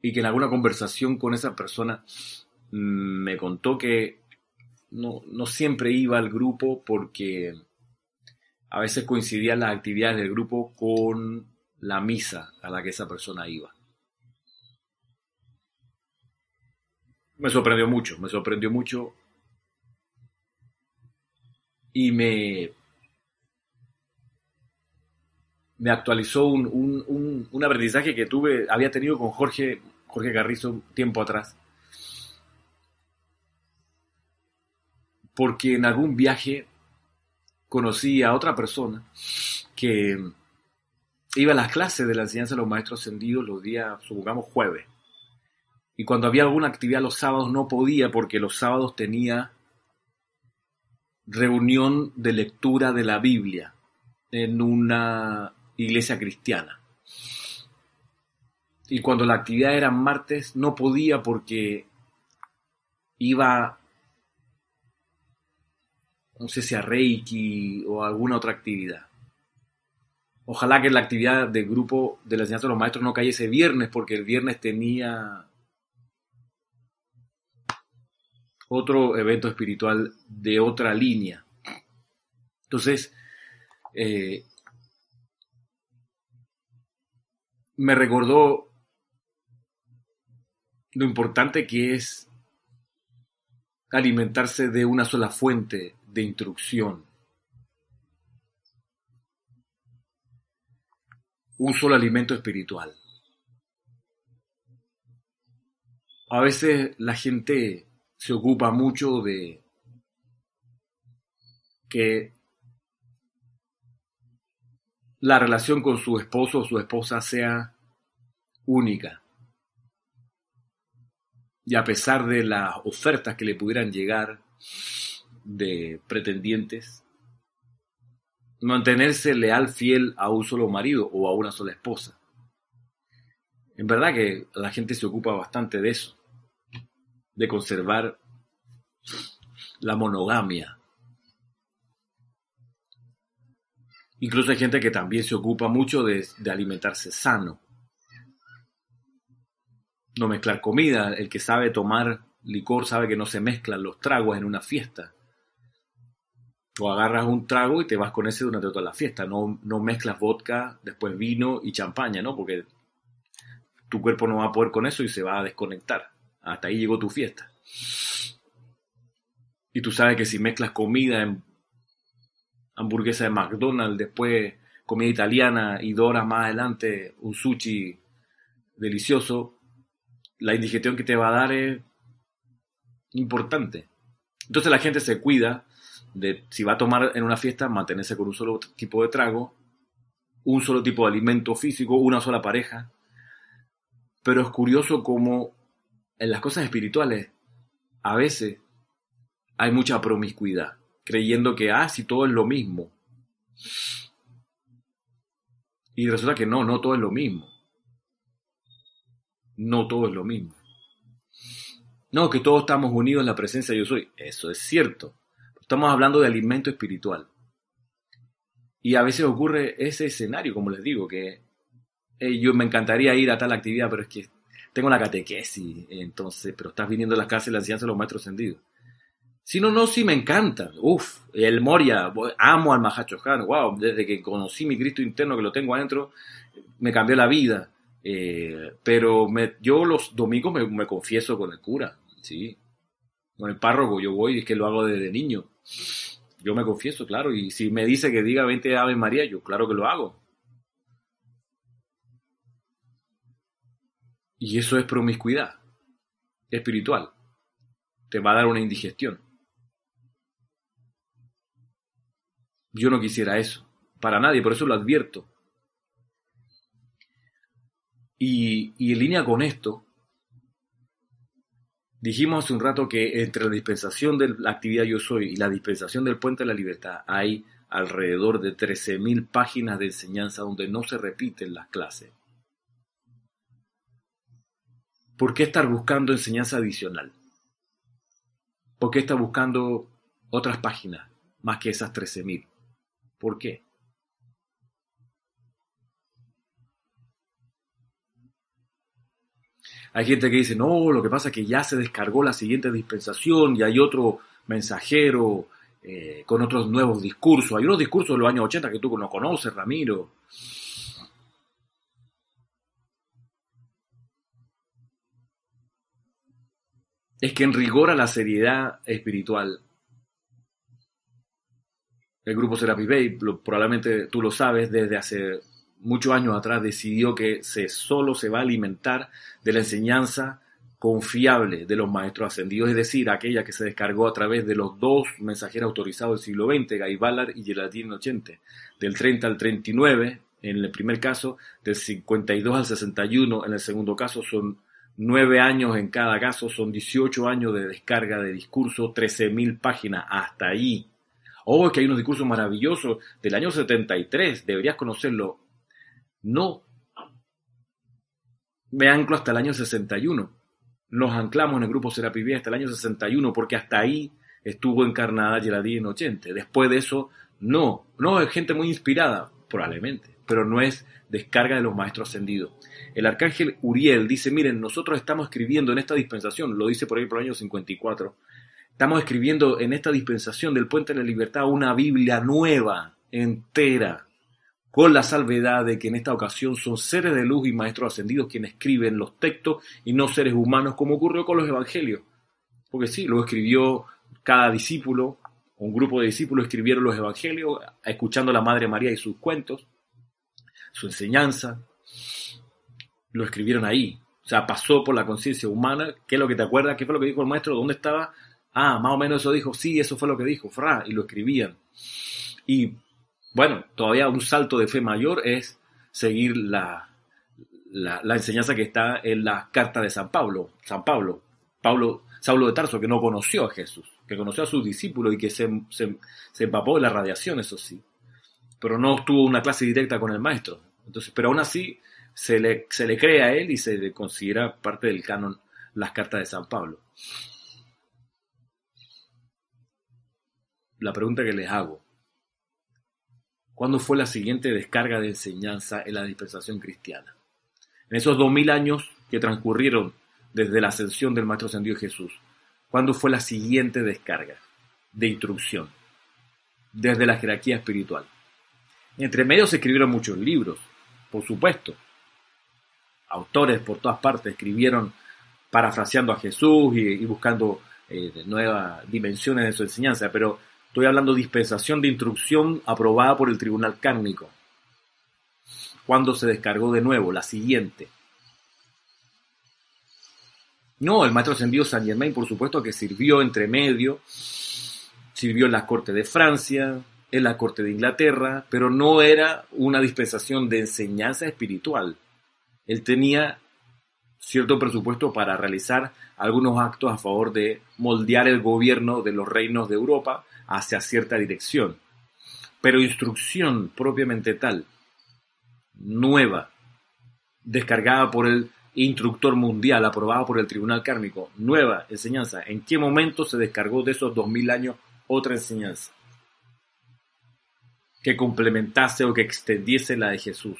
y que en alguna conversación con esa persona me contó que no siempre iba al grupo porque a veces coincidían las actividades del grupo con la misa a la que esa persona iba. Me sorprendió mucho y me actualizó un aprendizaje que había tenido con Jorge Carrizo un tiempo atrás. Porque en algún viaje conocí a otra persona que iba a las clases de la enseñanza de los maestros ascendidos los días, supongamos, jueves. Y cuando había alguna actividad los sábados no podía porque los sábados tenía reunión de lectura de la Biblia en una iglesia cristiana. Y cuando la actividad era martes no podía porque iba, no sé si a Reiki o alguna otra actividad. Ojalá que la actividad del grupo de la enseñanza de los maestros no cayese viernes porque el viernes tenía otro evento espiritual de otra línea. Entonces, me recordó lo importante que es alimentarse de una sola fuente de instrucción. Un solo alimento espiritual. A veces la gente se ocupa mucho de que la relación con su esposo o su esposa sea única. Y a pesar de las ofertas que le pudieran llegar de pretendientes, mantenerse leal, fiel a un solo marido o a una sola esposa. En verdad que la gente se ocupa bastante de eso, de conservar la monogamia. Incluso hay gente que también se ocupa mucho de alimentarse sano. No mezclar comida. El que sabe tomar licor sabe que no se mezclan los tragos en una fiesta. O agarras un trago y te vas con ese durante toda la fiesta. No mezclas vodka, después vino y champaña, ¿no? Porque tu cuerpo no va a poder con eso y se va a desconectar. Hasta ahí llegó tu fiesta. Y tú sabes que si mezclas comida en hamburguesa de McDonald's, después comida italiana y 2 horas más adelante un sushi delicioso, la indigestión que te va a dar es importante. Entonces la gente se cuida de, si va a tomar en una fiesta, mantenerse con un solo tipo de trago, un solo tipo de alimento físico, una sola pareja. Pero es curioso cómo en las cosas espirituales a veces hay mucha promiscuidad, creyendo que, si todo es lo mismo. Y resulta que no todo es lo mismo. No todo es lo mismo. No, que todos estamos unidos en la presencia de Yo Soy. Eso es cierto. Estamos hablando de alimento espiritual. Y a veces ocurre ese escenario, como les digo, que yo me encantaría ir a tal actividad, pero es que tengo la catequesis, entonces, pero estás viniendo a las clases de la enseñanza de los maestros ascendidos. Si no, sí me encanta. El Moria, amo al Mahachohan. Wow, desde que conocí mi Cristo interno que lo tengo adentro, me cambió la vida. Pero yo los domingos me confieso con el cura, ¿sí? Con el párroco, yo voy, es que lo hago desde niño. Yo me confieso, claro, y si me dice que diga 20 Ave María, yo claro que lo hago. Y eso es promiscuidad espiritual. Te va a dar una indigestión. Yo no quisiera eso, para nadie, por eso lo advierto. Y en línea con esto, dijimos hace un rato que entre la dispensación de la actividad Yo Soy y la dispensación del Puente de la Libertad hay alrededor de 13.000 páginas de enseñanza donde no se repiten las clases. ¿Por qué estar buscando enseñanza adicional? ¿Por qué estar buscando otras páginas más que esas 13.000? ¿Por qué? Hay gente que dice, no, lo que pasa es que ya se descargó la siguiente dispensación y hay otro mensajero con otros nuevos discursos. Hay unos discursos de los años 80 que tú no conoces, Ramiro. Es que en rigor a la seriedad espiritual, el grupo Serapis Bey, probablemente tú lo sabes, desde hace muchos años atrás decidió que solo se va a alimentar de la enseñanza confiable de los maestros ascendidos, es decir, aquella que se descargó a través de los dos mensajeros autorizados del siglo XX, Guy Ballard y Geraldine Innocente, del 30 al 39 en el primer caso, del 52 al 61 en el segundo caso. Son 9 años en cada caso, son 18 años de descarga de discurso, 13.000 páginas, hasta ahí. Oh, es que hay unos discursos maravillosos del año 73, deberías conocerlo. No, me anclo hasta el año 61. Nos anclamos en el grupo Serapis Bey hasta el año 61, porque hasta ahí estuvo encarnada Geraldine Innocente. Después de eso, no, es gente muy inspirada, probablemente, pero no es descarga de los maestros ascendidos. El arcángel Uriel dice, miren, nosotros estamos escribiendo en esta dispensación, lo dice por ahí por el año 54, estamos escribiendo en esta dispensación del Puente de la Libertad una Biblia nueva, entera, con la salvedad de que en esta ocasión son seres de luz y maestros ascendidos quienes escriben los textos y no seres humanos, como ocurrió con los evangelios. Porque sí, lo escribió cada discípulo, un grupo de discípulos escribieron los evangelios, escuchando a la Madre María y sus cuentos, su enseñanza, lo escribieron ahí. O sea, pasó por la conciencia humana. ¿Qué es lo que te acuerdas? ¿Qué fue lo que dijo el maestro? ¿Dónde estaba? Ah, más o menos eso dijo. Sí, eso fue lo que dijo. Fra, y lo escribían. Y bueno, todavía un salto de fe mayor es seguir la enseñanza que está en la carta de San Pablo, Saulo de Tarso, que no conoció a Jesús, que conoció a sus discípulos y que se empapó de la radiación, eso sí, pero no tuvo una clase directa con el maestro. Entonces, pero aún así se le cree a él y se le considera parte del canon las cartas de San Pablo. La pregunta que les hago, ¿cuándo fue la siguiente descarga de enseñanza en la dispensación cristiana? En esos 2000 años que transcurrieron desde la ascensión del Maestro Ascendido Jesús, ¿cuándo fue la siguiente descarga de instrucción desde la jerarquía espiritual? Entre medio se escribieron muchos libros, por supuesto. Autores por todas partes escribieron parafraseando a Jesús y buscando nuevas dimensiones de su enseñanza, pero estoy hablando de dispensación de instrucción aprobada por el tribunal cárnico. ¿Cuándo se descargó de nuevo? La siguiente. No, el maestro ascendido Saint Germain, por supuesto que sirvió entre medio, sirvió en la corte de Francia, en la corte de Inglaterra, pero no era una dispensación de enseñanza espiritual. Él tenía cierto presupuesto para realizar algunos actos a favor de moldear el gobierno de los reinos de Europa hacia cierta dirección. Pero instrucción propiamente tal, nueva, descargada por el instructor mundial, aprobada por el tribunal kármico, nueva enseñanza. ¿En qué momento se descargó de esos 2000 años otra enseñanza que complementase o que extendiese la de Jesús?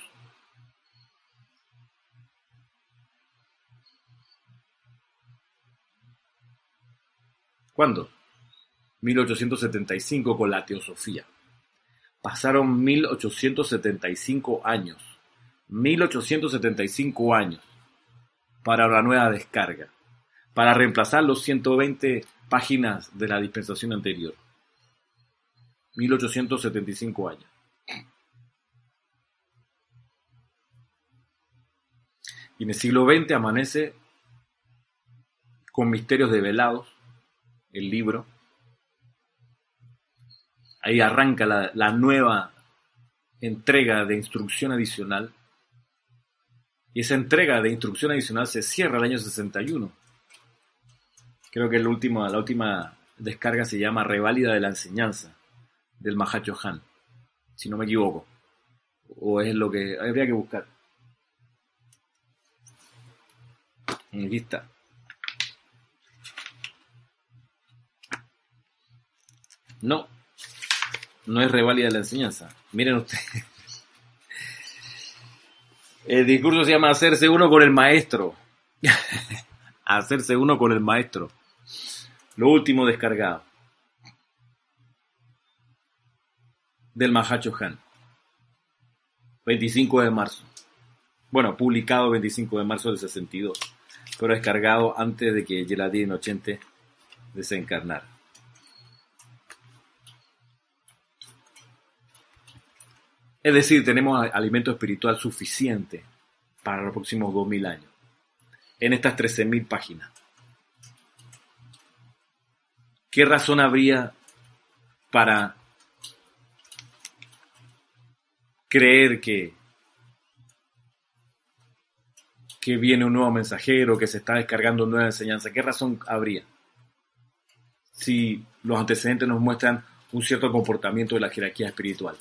¿Cuándo? 1875 con la teosofía. Pasaron 1875 años. 1875 años para la nueva descarga, para reemplazar los 120 páginas de la dispensación anterior. 1875 años. Y en el siglo XX amanece con misterios develados, el libro. Ahí arranca la nueva entrega de instrucción adicional. Y esa entrega de instrucción adicional se cierra el año 61. Creo que la última descarga se llama Reválida de la Enseñanza, del Mahachohan, si no me equivoco. O es lo que habría que buscar. Aquí está. No es reválida la enseñanza. Miren ustedes. El discurso se llama Hacerse uno con el maestro. a hacerse uno con el maestro. Lo último descargado del Mahachohan, 25 de marzo. Bueno, publicado 25 de marzo del 62, pero descargado antes de que Geraldine Innocente desencarnara. Es decir, tenemos alimento espiritual suficiente para los próximos 2000 años, en estas 13.000 páginas. ¿Qué razón habría para creer que viene un nuevo mensajero, que se está descargando nueva enseñanza? ¿Qué razón habría? Si los antecedentes nos muestran un cierto comportamiento de la jerarquía espiritual.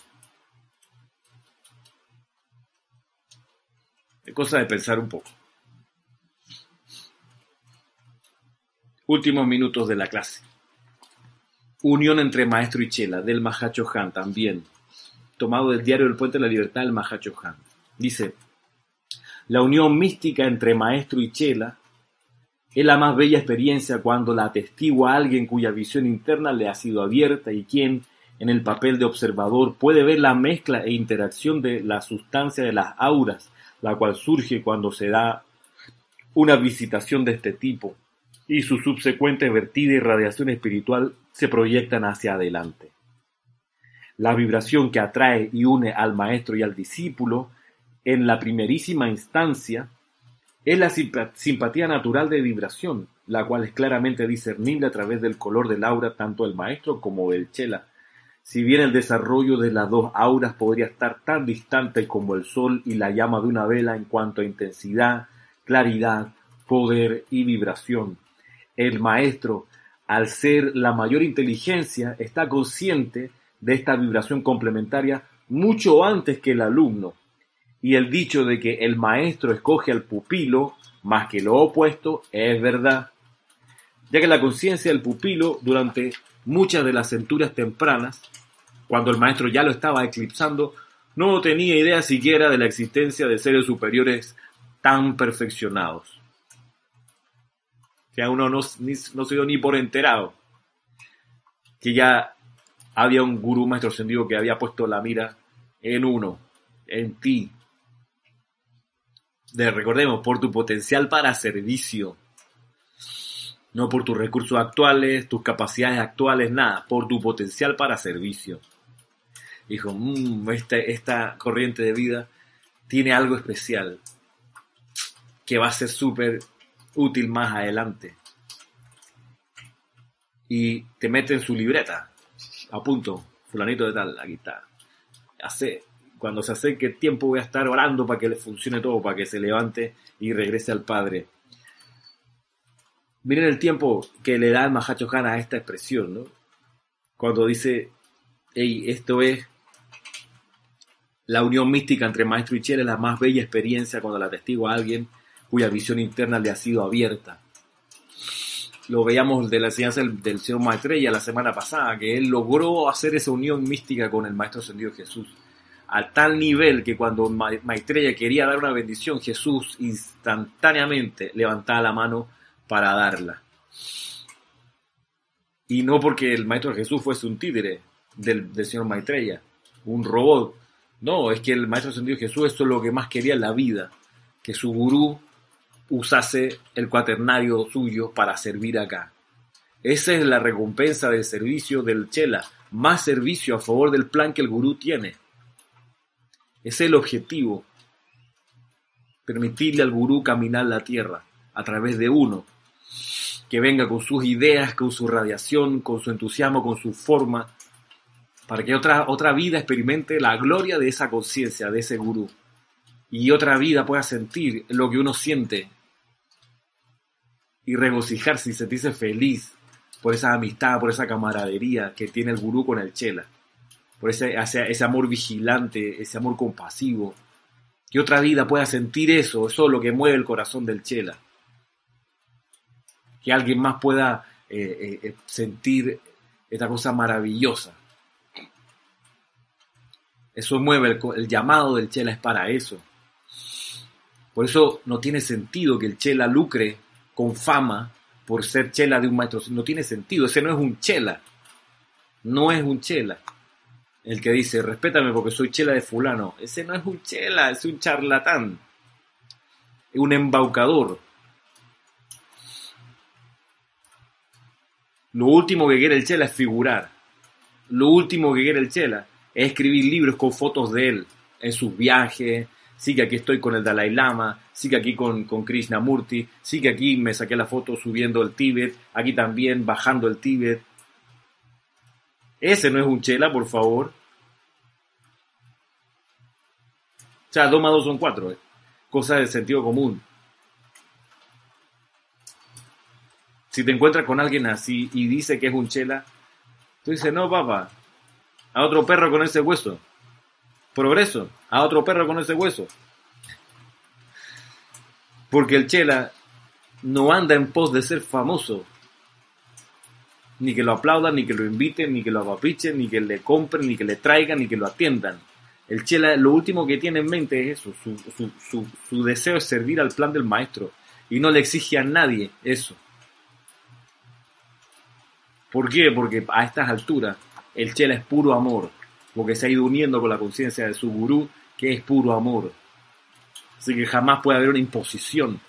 Es cosa de pensar un poco. Últimos minutos de la clase. Unión entre maestro y chela, del Mahachohan también, tomado del diario del Puente de la Libertad, del Mahachohan. Dice: la unión mística entre maestro y chela es la más bella experiencia cuando la atestigua alguien cuya visión interna le ha sido abierta y quien, en el papel de observador, puede ver la mezcla e interacción de la sustancia de las auras, la cual surge cuando se da una visitación de este tipo y su subsecuente vertida y radiación espiritual se proyectan hacia adelante. La vibración que atrae y une al maestro y al discípulo en la primerísima instancia es la simpatía natural de vibración, la cual es claramente discernible a través del color del aura tanto del maestro como del chela. Si bien el desarrollo de las dos auras podría estar tan distante como el sol y la llama de una vela en cuanto a intensidad, claridad, poder y vibración, el maestro, al ser la mayor inteligencia, está consciente de esta vibración complementaria mucho antes que el alumno. Y el dicho de que el maestro escoge al pupilo más que lo opuesto es verdad, ya que la conciencia del pupilo durante muchas de las centurias tempranas, cuando el maestro ya lo estaba eclipsando, no tenía idea siquiera de la existencia de seres superiores tan perfeccionados. O sea, uno no se dio ni por enterado que ya había un gurú maestro ascendido que había puesto la mira en uno, en ti. Recordemos, por tu potencial para servicio, no por tus recursos actuales, tus capacidades actuales, nada, por tu potencial para servicio. Dijo, esta corriente de vida tiene algo especial que va a ser súper útil más adelante. Y te mete en su libreta, apunto, fulanito de tal, aquí está. Cuando se acerque el tiempo voy a estar orando para que le funcione todo, para que se levante y regrese al Padre. Miren el tiempo que le da el Mahachohan a esta expresión, ¿no? Cuando dice, hey, esto es la unión mística entre maestro y chela, la más bella experiencia cuando la atestigua a alguien cuya visión interna le ha sido abierta. Lo veíamos de la enseñanza del señor Maitreya la semana pasada, que él logró hacer esa unión mística con el Maestro Ascendido Jesús, a tal nivel que cuando Maitreya quería dar una bendición, Jesús instantáneamente levantaba la mano para darla. Y no porque el Maestro Jesús fuese un títere del señor Maitreya, un robot. No, es que el Maestro Ascendido Jesús, esto es lo que más quería en la vida, que su gurú usase el cuaternario suyo para servir acá. Esa es la recompensa del servicio del chela, más servicio a favor del plan que el gurú tiene. Ese es el objetivo, permitirle al gurú caminar la tierra a través de uno, que venga con sus ideas, con su radiación, con su entusiasmo, con su forma, para que otra vida experimente la gloria de esa conciencia, de ese gurú, y otra vida pueda sentir lo que uno siente y regocijarse y sentirse feliz por esa amistad, por esa camaradería que tiene el gurú con el chela, por ese amor vigilante, ese amor compasivo, que otra vida pueda sentir eso es lo que mueve el corazón del chela, que alguien más pueda sentir esta cosa maravillosa. Eso mueve el llamado del chela, es para eso. Por eso no tiene sentido que el chela lucre con fama por ser chela de un maestro. No tiene sentido. Ese no es un chela. No es un chela. El que dice, respétame porque soy chela de fulano. Ese no es un chela, es un charlatán. Es un embaucador. Lo último que quiere el chela es figurar. Lo último que quiere el chela es escribir libros con fotos de él en sus viajes. Sí que aquí estoy con el Dalai Lama, sí que aquí con Krishnamurti, sí que aquí me saqué la foto subiendo el Tíbet, aquí también bajando el Tíbet. Ese no es un chela, por favor. O sea, 2 más 2 son 4. Cosas de sentido común. Si te encuentras con alguien así y dice que es un chela, tú dices, no, papá, a otro perro con ese hueso. Progreso, a otro perro con ese hueso. Porque el chela no anda en pos de ser famoso. Ni que lo aplaudan, ni que lo inviten, ni que lo apapichen, ni que le compren, ni que le traigan, ni que lo atiendan. El chela lo último que tiene en mente es eso. Su deseo es servir al plan del maestro. Y no le exige a nadie eso. ¿Por qué? Porque a estas alturas el chela es puro amor. Porque se ha ido uniendo con la conciencia de su gurú, que es puro amor. Así que jamás puede haber una imposición.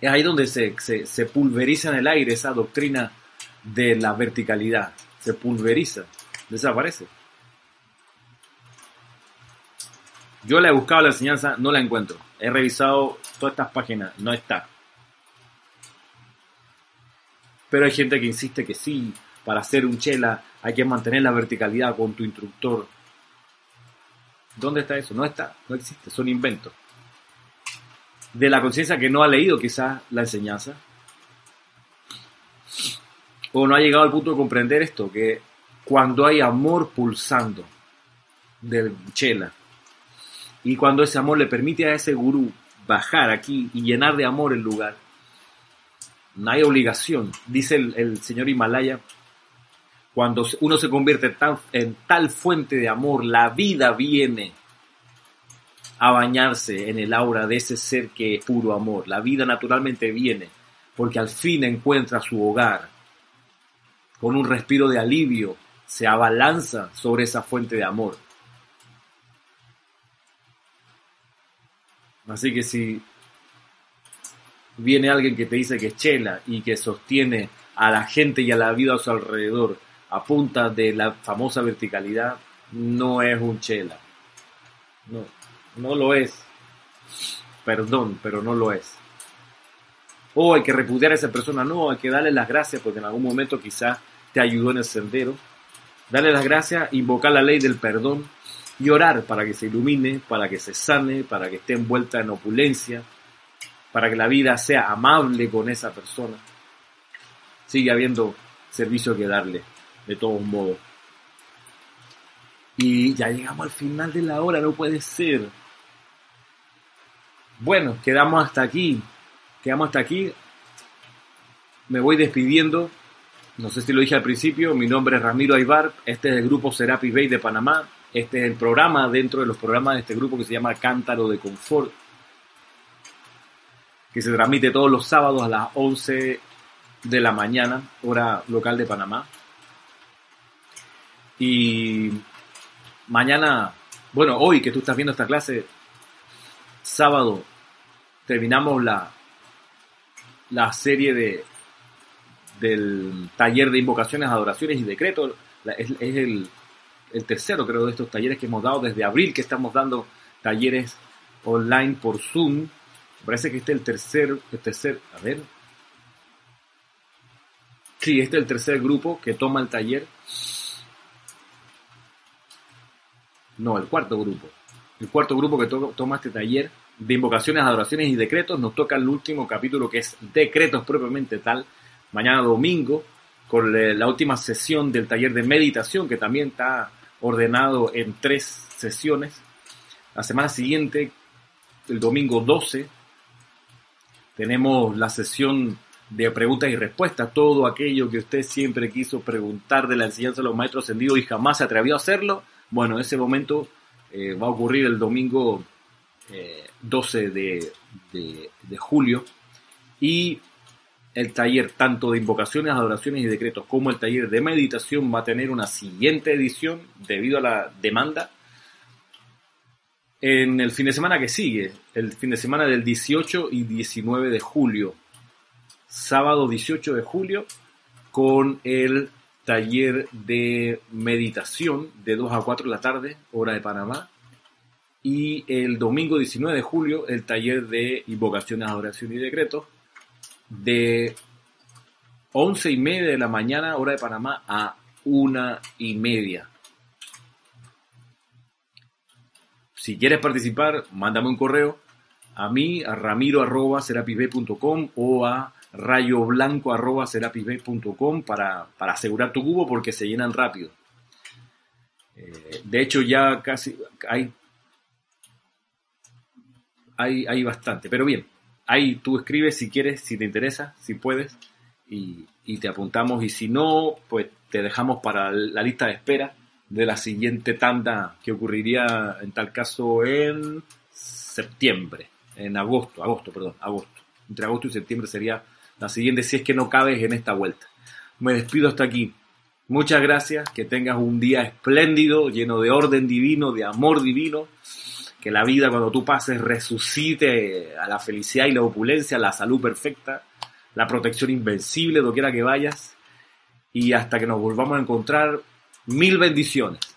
Es ahí donde se pulveriza en el aire esa doctrina de la verticalidad. Se pulveriza, desaparece. Yo la he buscado la enseñanza, no la encuentro. He revisado todas estas páginas, no está. Pero hay gente que insiste que sí, para hacer un chela hay que mantener la verticalidad con tu instructor. ¿Dónde está eso? No está, no existe, son inventos. De la conciencia que no ha leído quizás la enseñanza. O no ha llegado al punto de comprender esto, que cuando hay amor pulsando del chela, y cuando ese amor le permite a ese gurú bajar aquí y llenar de amor el lugar, no hay obligación. Dice el señor Himalaya, cuando uno se convierte en tal fuente de amor, la vida viene a bañarse en el aura de ese ser que es puro amor. La vida naturalmente viene, porque al fin encuentra su hogar. Con un respiro de alivio, se abalanza sobre esa fuente de amor. Así que si viene alguien que te dice que es chela y que sostiene a la gente y a la vida a su alrededor a punta de la famosa verticalidad, no es un chela. No lo es. Perdón, pero no lo es. O hay que repudiar a esa persona. No, hay que darle las gracias porque en algún momento quizás te ayudó en el sendero. Darle las gracias, invocar la ley del perdón y orar para que se ilumine, para que se sane, para que esté envuelta en opulencia, para que la vida sea amable con esa persona. Sigue habiendo servicio que darle, de todos modos. Y ya llegamos al final de la hora, no puede ser. Bueno, quedamos hasta aquí. Me voy despidiendo. No sé si lo dije al principio, mi nombre es Ramiro Aybar, este es el grupo Serapis Bey de Panamá. Este es el programa dentro de los programas de este grupo que se llama Cántaro de Confort, que se transmite todos los sábados a las 11 de la mañana, hora local de Panamá. Y mañana, bueno, hoy que tú estás viendo esta clase, sábado, terminamos la serie del taller de invocaciones, adoraciones y decretos. Es el tercero, creo, de estos talleres que hemos dado desde abril, que estamos dando talleres online por Zoom. Me parece que este es el tercer, a ver. Sí, este es el tercer grupo que toma el taller. No, el cuarto grupo. El cuarto grupo que toma este taller de invocaciones, adoraciones y decretos. Nos toca el último capítulo que es decretos propiamente tal. Mañana domingo con la última sesión del taller de meditación que también está ordenado en 3 sesiones. La semana siguiente, el domingo 12, tenemos la sesión de preguntas y respuestas, todo aquello que usted siempre quiso preguntar de la enseñanza de los maestros ascendidos y jamás se atrevió a hacerlo. Bueno, ese momento va a ocurrir el domingo 12 de julio, y el taller tanto de invocaciones, adoraciones y decretos como el taller de meditación va a tener una siguiente edición debido a la demanda en el fin de semana que sigue, el fin de semana del 18 y 19 de julio, sábado 18 de julio con el taller de meditación de 2 a 4 de la tarde, hora de Panamá, y el domingo 19 de julio el taller de invocaciones, adoraciones y decretos de 11:30 de la mañana, hora de Panamá, a 1:30. Si quieres participar, mándame un correo a mí, a ramiro@serapisbey.com o a rayoblanco@serapisbey.com para asegurar tu cubo porque se llenan rápido. De hecho, ya casi hay bastante, pero bien. Ahí tú escribes si quieres, si te interesa, si puedes, y te apuntamos. Y si no, pues te dejamos para la lista de espera de la siguiente tanda que ocurriría en tal caso en septiembre, en agosto. Entre agosto y septiembre sería la siguiente si es que no cabes en esta vuelta. Me despido hasta aquí. Muchas gracias, que tengas un día espléndido, lleno de orden divino, de amor divino. Que la vida cuando tú pases resucite a la felicidad y la opulencia, la salud perfecta, la protección invencible, doquiera que vayas. Y hasta que nos volvamos a encontrar, mil bendiciones.